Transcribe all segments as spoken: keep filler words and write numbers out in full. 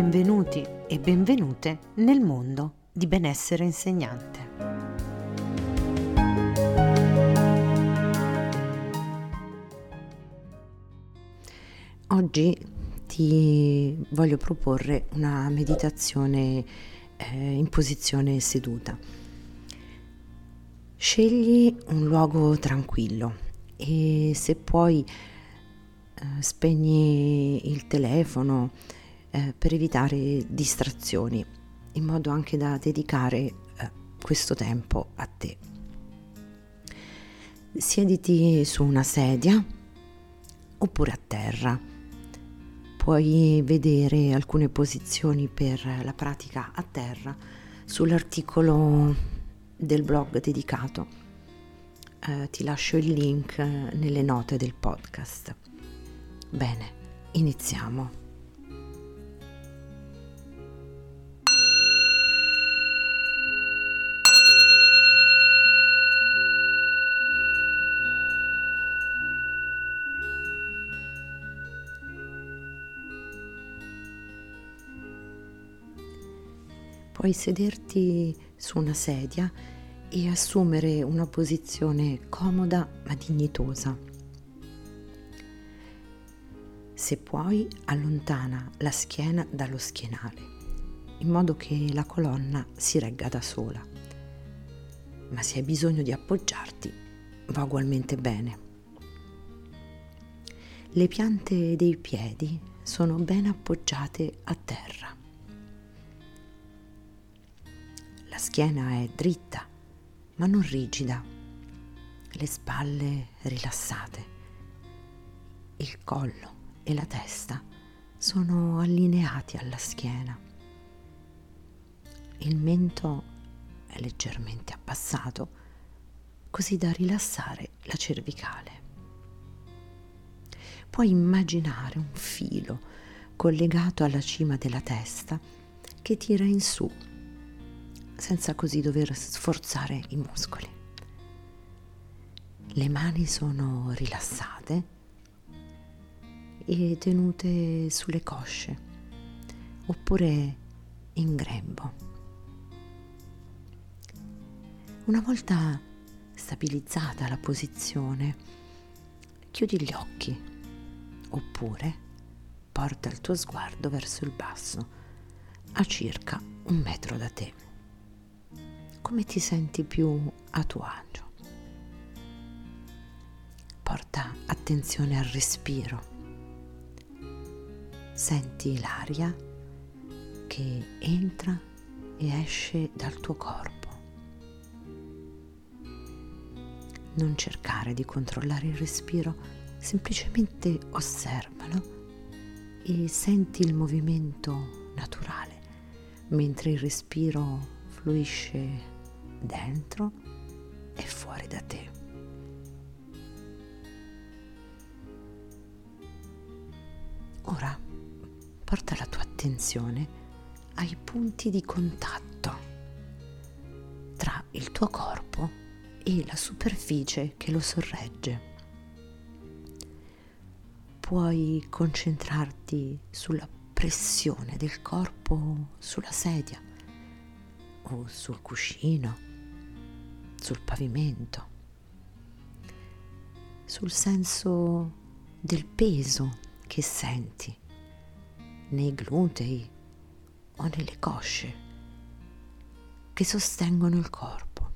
Benvenuti e benvenute nel mondo di Benessere Insegnante. Oggi ti voglio proporre una meditazione eh, in posizione seduta. Scegli un luogo tranquillo e se puoi eh, spegni il telefono eh, per evitare distrazioni, in modo anche da dedicare eh, questo tempo a te. Siediti su una sedia oppure a terra. Puoi vedere alcune posizioni per la pratica a terra sull'articolo del blog dedicato. Eh, ti lascio il link nelle note del podcast. Bene, iniziamo. Puoi sederti su una sedia e assumere una posizione comoda ma dignitosa. Se puoi, allontana la schiena dallo schienale, in modo che la colonna si regga da sola. Ma se hai bisogno di appoggiarti, va ugualmente bene. Le piante dei piedi sono ben appoggiate a terra. La schiena è dritta, ma non rigida, le spalle rilassate, il collo e la testa sono allineati alla schiena, il mento è leggermente abbassato, così da rilassare la cervicale. Puoi immaginare un filo collegato alla cima della testa che tira in su, senza così dover sforzare i muscoli. Le mani sono rilassate e tenute sulle cosce oppure in grembo. Una volta stabilizzata la posizione, chiudi gli occhi oppure porta il tuo sguardo verso il basso, a circa un metro da te. Come ti senti più a tuo agio? Porta attenzione al respiro. Senti l'aria che entra e esce dal tuo corpo. Non cercare di controllare il respiro, semplicemente osservalo e senti il movimento naturale mentre il respiro fluisce dentro e fuori da te. Ora porta la tua attenzione ai punti di contatto tra il tuo corpo e la superficie che lo sorregge. Puoi concentrarti sulla pressione del corpo sulla sedia, o sul cuscino, sul pavimento, sul senso del peso che senti nei glutei o nelle cosce che sostengono il corpo,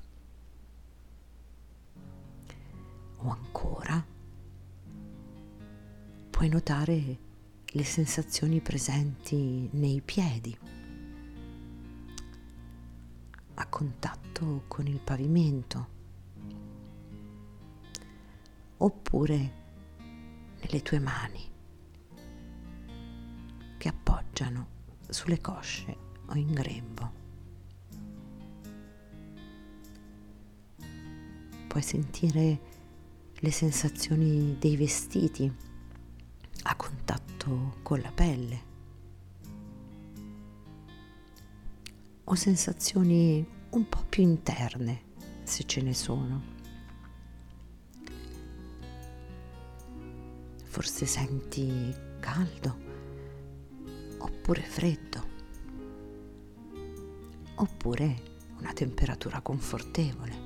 o ancora puoi notare le sensazioni presenti nei piedi a contatto con il pavimento, oppure nelle tue mani che appoggiano sulle cosce o in grembo. Puoi sentire le sensazioni dei vestiti a contatto con la pelle, o sensazioni un po' più interne, se ce ne sono. Forse senti caldo oppure freddo, oppure una temperatura confortevole.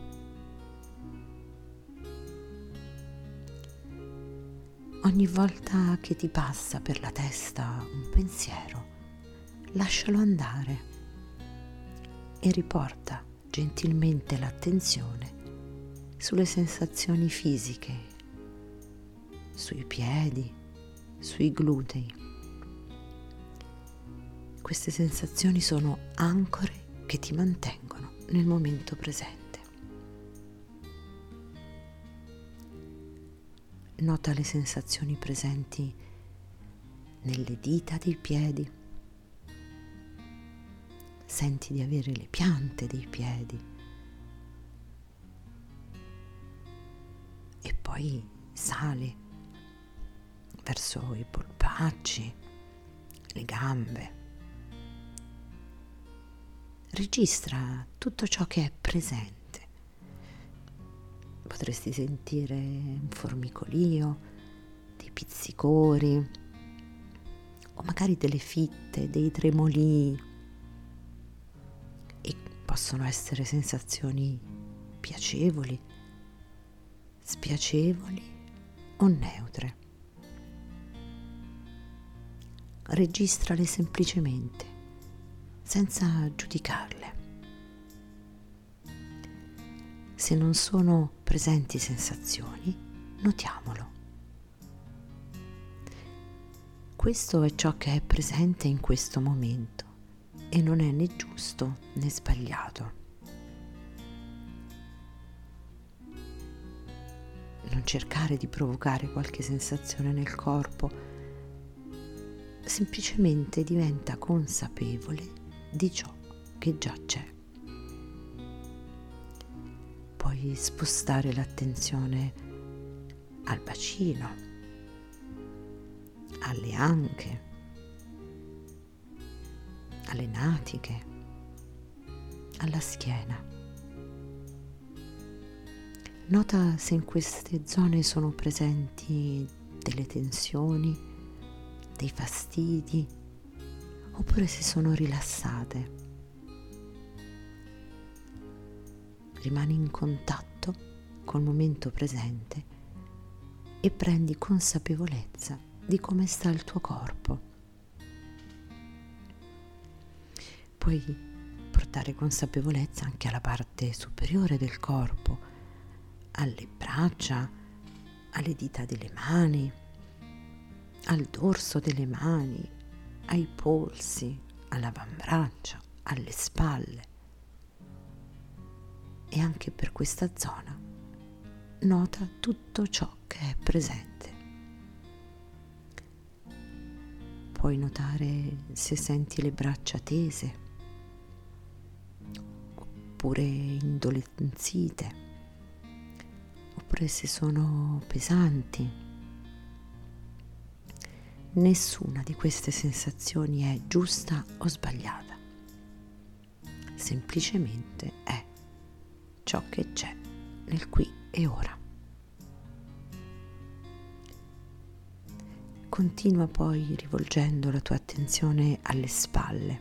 Ogni volta che ti passa per la testa un pensiero, lascialo andare e riporta gentilmente l'attenzione sulle sensazioni fisiche, sui piedi, sui glutei. Queste sensazioni sono ancore che ti mantengono nel momento presente. Nota le sensazioni presenti nelle dita dei piedi. Senti di avere le piante dei piedi. E poi sali verso i polpacci, le gambe. Registra tutto ciò che è presente. Potresti sentire un formicolio, dei pizzicori o magari delle fitte, dei tremolii, e possono essere sensazioni piacevoli, spiacevoli o neutre. Registrale semplicemente, senza giudicarle. Se non sono presenti sensazioni, notiamolo. Questo è ciò che è presente in questo momento e non è né giusto né sbagliato. Non cercare di provocare qualche sensazione nel corpo, semplicemente diventa consapevole di ciò che già c'è. Puoi spostare l'attenzione al bacino, alle anche, alle natiche, alla schiena. Nota se in queste zone sono presenti delle tensioni, dei fastidi, oppure se sono rilassate. Rimani in contatto col momento presente e prendi consapevolezza di come sta il tuo corpo. Puoi portare consapevolezza anche alla parte superiore del corpo, alle braccia, alle dita delle mani, al dorso delle mani, ai polsi, all'avambraccia, alle spalle. E anche per questa zona nota tutto ciò che è presente. Puoi notare se senti le braccia tese, oppure indolenzite, oppure se sono pesanti. Nessuna di queste sensazioni è giusta o sbagliata, semplicemente è ciò che c'è nel qui e ora. Continua poi rivolgendo la tua attenzione alle spalle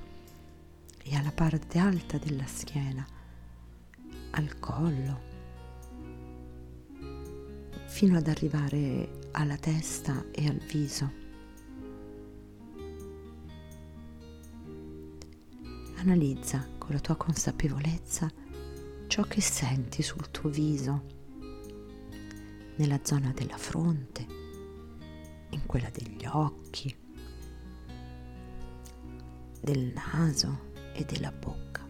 e alla parte alta della schiena, al collo, fino ad arrivare alla testa e al viso. Analizza con la tua consapevolezza ciò che senti sul tuo viso, nella zona della fronte, in quella degli occhi, del naso e della bocca.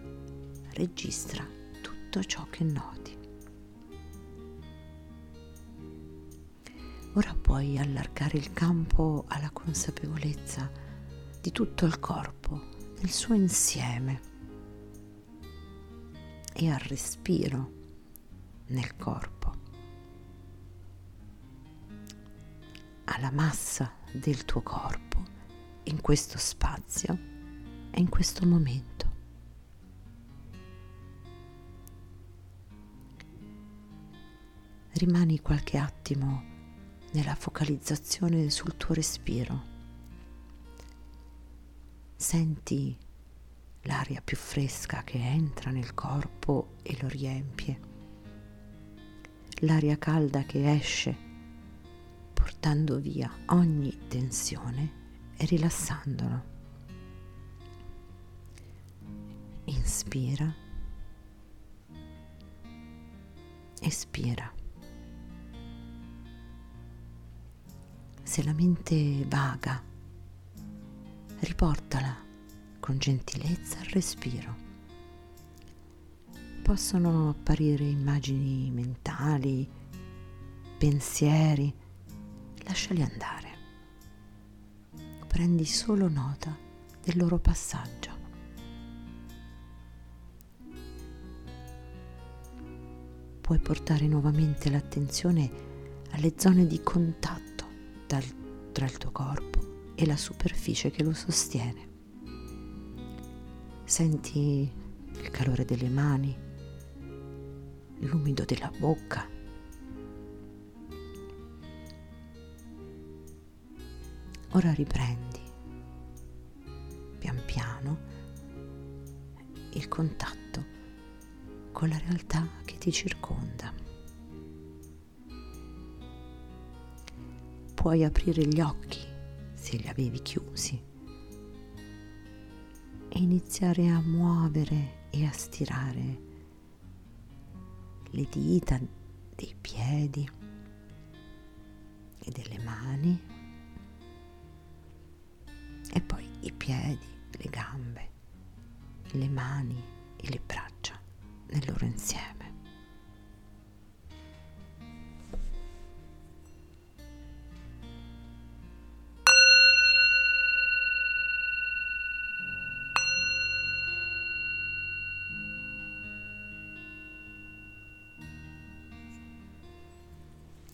Registra tutto ciò che noti. Ora puoi allargare il campo alla consapevolezza di tutto il corpo, nel suo insieme, e al respiro nel corpo, alla massa del tuo corpo in questo spazio e in questo momento. Rimani qualche attimo nella focalizzazione sul tuo respiro Senti l'aria più fresca che entra nel corpo e lo riempie, l'aria calda che esce portando via ogni tensione e rilassandolo. Inspira, espira. Se la mente vaga, riportala con gentilezza al respiro. Possono apparire immagini mentali, pensieri, lasciali andare. Prendi solo nota del loro passaggio. Puoi portare nuovamente l'attenzione alle zone di contatto dal, tra il tuo corpo e la superficie che lo sostiene. Senti il calore delle mani, l'umido della bocca. Ora riprendi pian piano il contatto con la realtà che ti circonda. Puoi aprire gli occhi se li avevi chiusi e iniziare a muovere e a stirare le dita dei piedi e delle mani, e poi i piedi, le gambe, le mani e le braccia nel loro insieme.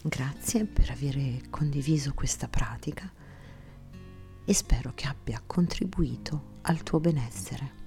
Grazie per aver condiviso questa pratica e spero che abbia contribuito al tuo benessere.